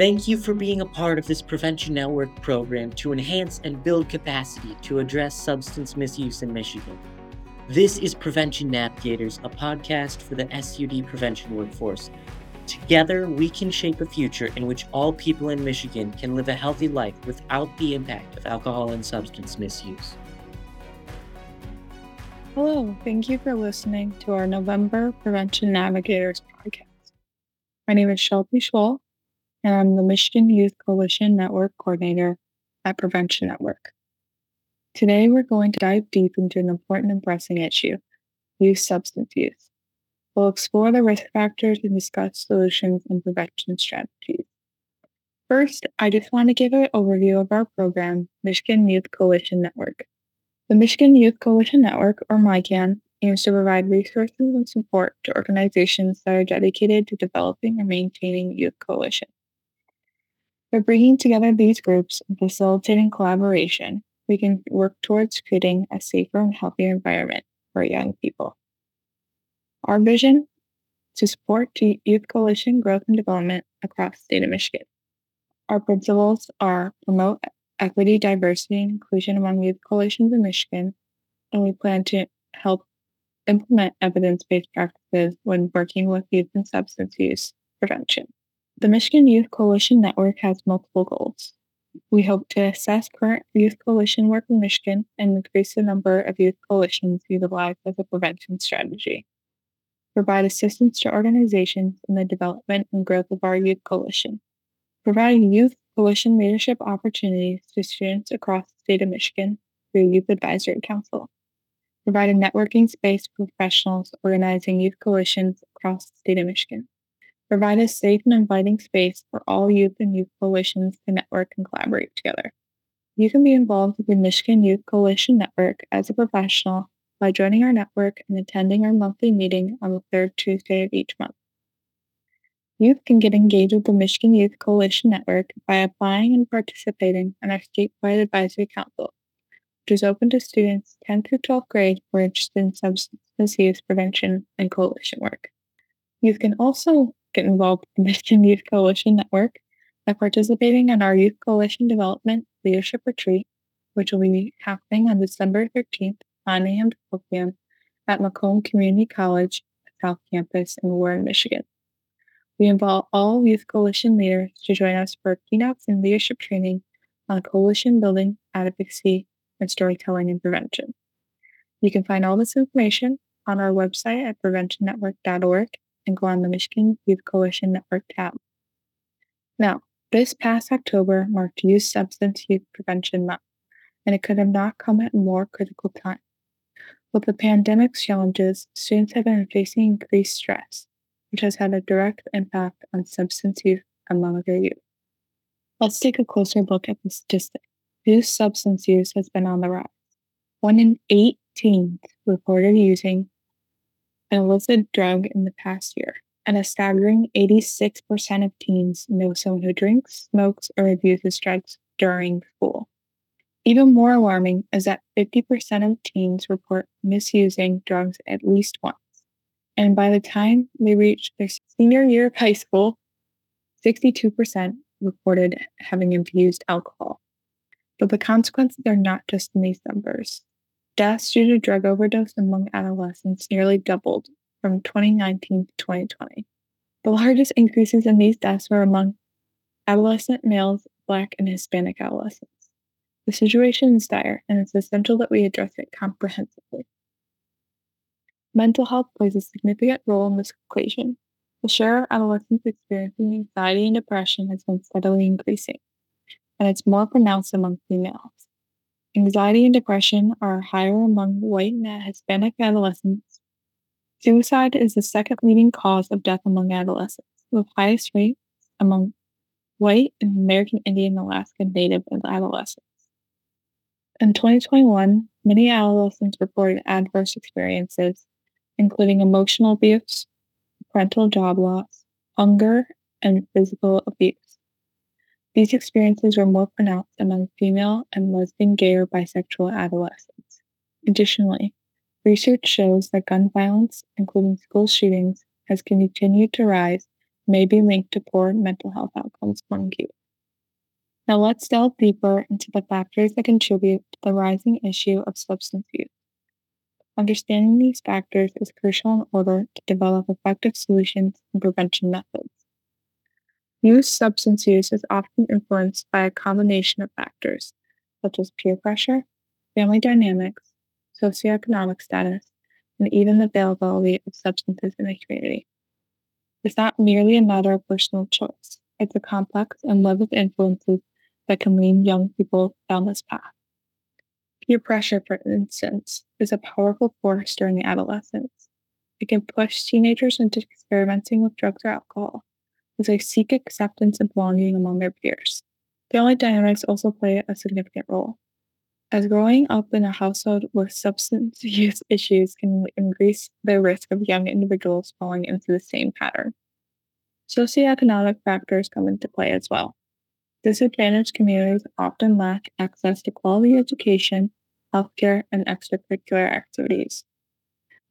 Thank you for being a part of this Prevention Network program to enhance and build capacity to address substance misuse in Michigan. This is Prevention Navigators, a podcast for the SUD prevention workforce. Together, we can shape a future in which all people in Michigan can live a healthy life without the impact of alcohol and substance misuse. Hello, thank you for listening to our November Prevention Navigators podcast. My name is Shelby Schwal, and I'm the Michigan Youth Coalition Network Coordinator at Prevention Network. Today, we're going to dive deep into an important and pressing issue, youth substance use. We'll explore the risk factors and discuss solutions and prevention strategies. First, I just want to give an overview of our program, Michigan Youth Coalition Network. The Michigan Youth Coalition Network, or MYCAN, aims to provide resources and support to organizations that are dedicated to developing and maintaining youth coalitions. By bringing together these groups and facilitating collaboration, we can work towards creating a safer and healthier environment for young people. Our vision: to support youth coalition growth and development across the state of Michigan. Our principles are promote equity, diversity, and inclusion among youth coalitions in Michigan, and we plan to help implement evidence-based practices when working with youth and substance use prevention. The Michigan Youth Coalition Network has multiple goals. We hope to assess current youth coalition work in Michigan and increase the number of youth coalitions utilized as a prevention strategy, provide assistance to organizations in the development and growth of our youth coalition, provide youth coalition leadership opportunities to students across the state of Michigan through Youth Advisory Council, provide a networking space for professionals organizing youth coalitions across the state of Michigan, provide a safe and inviting space for all youth and youth coalitions to network and collaborate together. You can be involved with the Michigan Youth Coalition Network as a professional by joining our network and attending our monthly meeting on the third Tuesday of each month. Youth can get engaged with the Michigan Youth Coalition Network by applying and participating on our Statewide Advisory Council, which is open to students 10th through 12th grade who are interested in substance misuse prevention and coalition work. Youth can also get involved with the Michigan Youth Coalition Network by participating in our Youth Coalition Development Leadership Retreat, which will be happening on December 13th, 9 a.m. to 4 p.m. at Macomb Community College South Campus in Warren, Michigan. We invite all youth coalition leaders to join us for keynotes and leadership training on coalition building, advocacy, and storytelling and prevention. You can find all this information on our website at preventionnetwork.org and go on the Michigan Youth Coalition Network tab. Now, this past October marked Youth Substance Use Prevention Month, and it could have not come at a more critical time. With the pandemic's challenges, students have been facing increased stress, which has had a direct impact on substance use among their youth. Let's take a closer look at the statistics. Youth substance use has been on the rise. 1 in 8 teens reported using an illicit drug in the past year, and a staggering 86% of teens know someone who drinks, smokes, or abuses drugs during school. Even more alarming is that 50% of teens report misusing drugs at least once. And by the time they reach their senior year of high school, 62% reported having infused alcohol. But the consequences are not just in these numbers. Deaths due to drug overdose among adolescents nearly doubled from 2019 to 2020. The largest increases in these deaths were among adolescent males, Black and Hispanic adolescents. The situation is dire, and it's essential that we address it comprehensively. Mental health plays a significant role in this equation. The share of adolescents experiencing anxiety and depression has been steadily increasing, and it's more pronounced among females. Anxiety and depression are higher among white and Hispanic adolescents. Suicide is the second leading cause of death among adolescents, with highest rates among white and American Indian, Alaska Native adolescents. In 2021, many adolescents reported adverse experiences, including emotional abuse, parental job loss, hunger, and physical abuse. These experiences were more pronounced among female and lesbian, gay, or bisexual adolescents. Additionally, research shows that gun violence, including school shootings, has continued to rise may be linked to poor mental health outcomes among youth. Now let's delve deeper into the factors that contribute to the rising issue of substance use. Understanding these factors is crucial in order to develop effective solutions and prevention methods. Youth substance use is often influenced by a combination of factors, such as peer pressure, family dynamics, socioeconomic status, and even the availability of substances in the community. It's not merely a matter of personal choice. It's a complex and web of influences that can lead young people down this path. Peer pressure, for instance, is a powerful force during adolescence. It can push teenagers into experimenting with drugs or alcohol, as they seek acceptance and belonging among their peers. Family dynamics also play a significant role, as growing up in a household with substance use issues can increase the risk of young individuals falling into the same pattern. Socioeconomic factors come into play as well. Disadvantaged communities often lack access to quality education, healthcare, and extracurricular activities,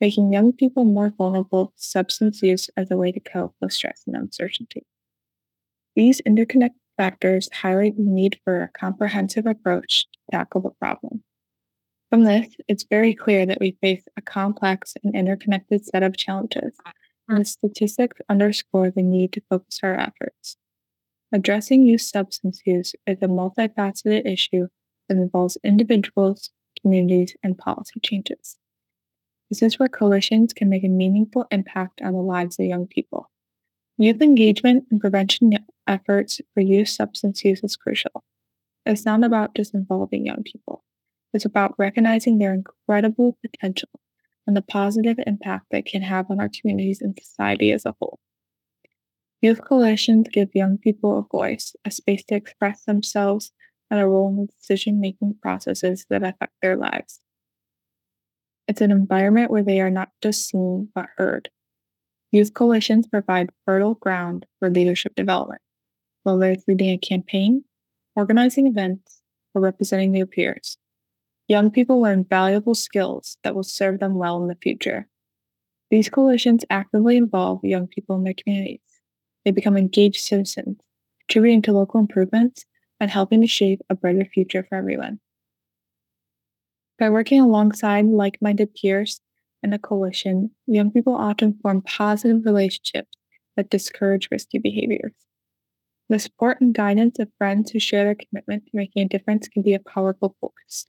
making young people more vulnerable to substance use as a way to cope with stress and uncertainty. These interconnected factors highlight the need for a comprehensive approach to tackle the problem. From this, it's very clear that we face a complex and interconnected set of challenges, and the statistics underscore the need to focus our efforts. Addressing youth substance use is a multifaceted issue that involves individuals, communities, and policy changes. This is where coalitions can make a meaningful impact on the lives of young people. Youth engagement and prevention efforts for youth substance use is crucial. It's not about just involving young people. It's about recognizing their incredible potential and the positive impact they can have on our communities and society as a whole. Youth coalitions give young people a voice, a space to express themselves, and a role in the decision-making processes that affect their lives. It's an environment where they are not just seen, but heard. Youth coalitions provide fertile ground for leadership development, whether it's leading a campaign, organizing events, or representing their peers. Young people learn valuable skills that will serve them well in the future. These coalitions actively involve young people in their communities. They become engaged citizens, contributing to local improvements and helping to shape a brighter future for everyone. By working alongside like-minded peers in a coalition, young people often form positive relationships that discourage risky behaviors. The support and guidance of friends who share their commitment to making a difference can be a powerful force.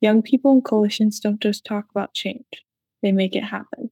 Young people in coalitions don't just talk about change, they make it happen.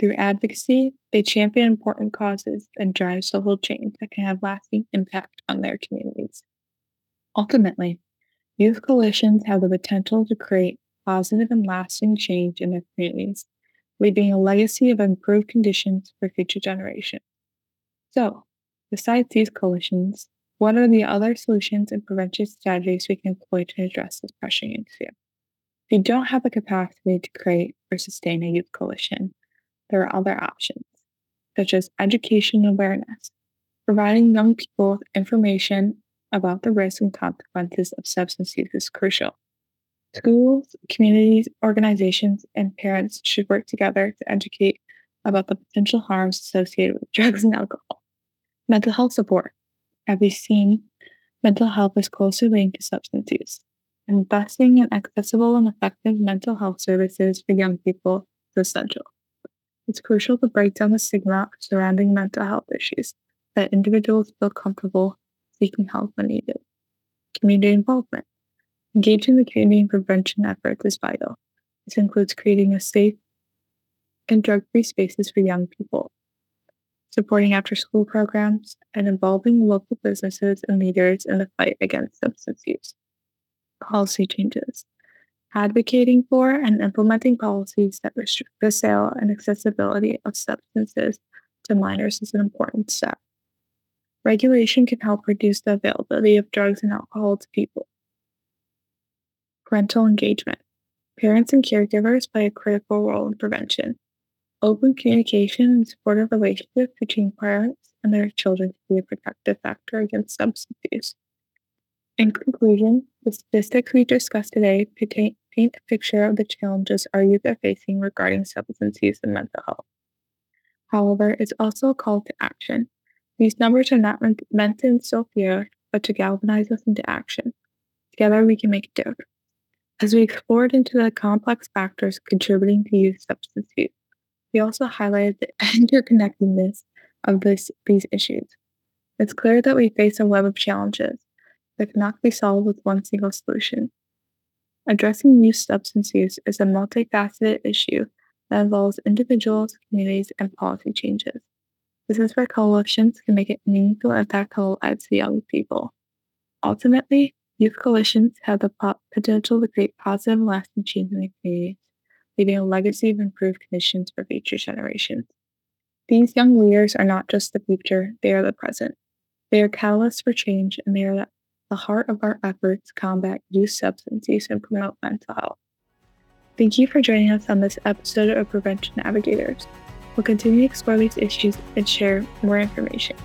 Through advocacy, they champion important causes and drive social change that can have lasting impact on their communities. Ultimately, youth coalitions have the potential to create positive and lasting change in their communities, leaving a legacy of improved conditions for future generations. So, besides these coalitions, what are the other solutions and prevention strategies we can employ to address this pressing issue? If you don't have the capacity to create or sustain a youth coalition, there are other options, such as education awareness, providing young people with information about the risks and consequences of substance use is crucial. Schools, communities, organizations, and parents should work together to educate about the potential harms associated with drugs and alcohol. Mental health support. As we've seen, mental health is closely linked to substance use. Investing in accessible and effective mental health services for young people is essential. It's crucial to break down the stigma surrounding mental health issues so that individuals feel comfortable seeking help when needed. Community involvement. Engaging the community in prevention efforts is vital. This includes creating a safe and drug-free spaces for young people, supporting after-school programs, and involving local businesses and leaders in the fight against substance use. Policy changes. Advocating for and implementing policies that restrict the sale and accessibility of substances to minors is an important step. Regulation can help reduce the availability of drugs and alcohol to people. Parental engagement. Parents and caregivers play a critical role in prevention. Open communication and supportive relationships between parents and their children can be a protective factor against substance use. In conclusion, the statistics we discussed today paint a picture of the challenges our youth are facing regarding substance use and mental health. However, it's also a call to action, These numbers are not meant to instill fear, but to galvanize us into action. Together, we can make a difference. As we explored into the complex factors contributing to youth substance use, we also highlighted the interconnectedness of these issues. It's clear that we face a web of challenges that cannot be solved with one single solution. Addressing youth substance use is a multifaceted issue that involves individuals, communities, and policy changes. This is where coalitions can make a meaningful impact on the lives of young people. Ultimately, youth coalitions have the potential to create positive and lasting change in the community, leaving a legacy of improved conditions for future generations. These young leaders are not just the future, they are the present. They are catalysts for change, and they are the heart of our efforts to combat youth substance use and promote mental health. Thank you for joining us on this episode of Prevention Navigators. We'll continue to explore these issues and share more information.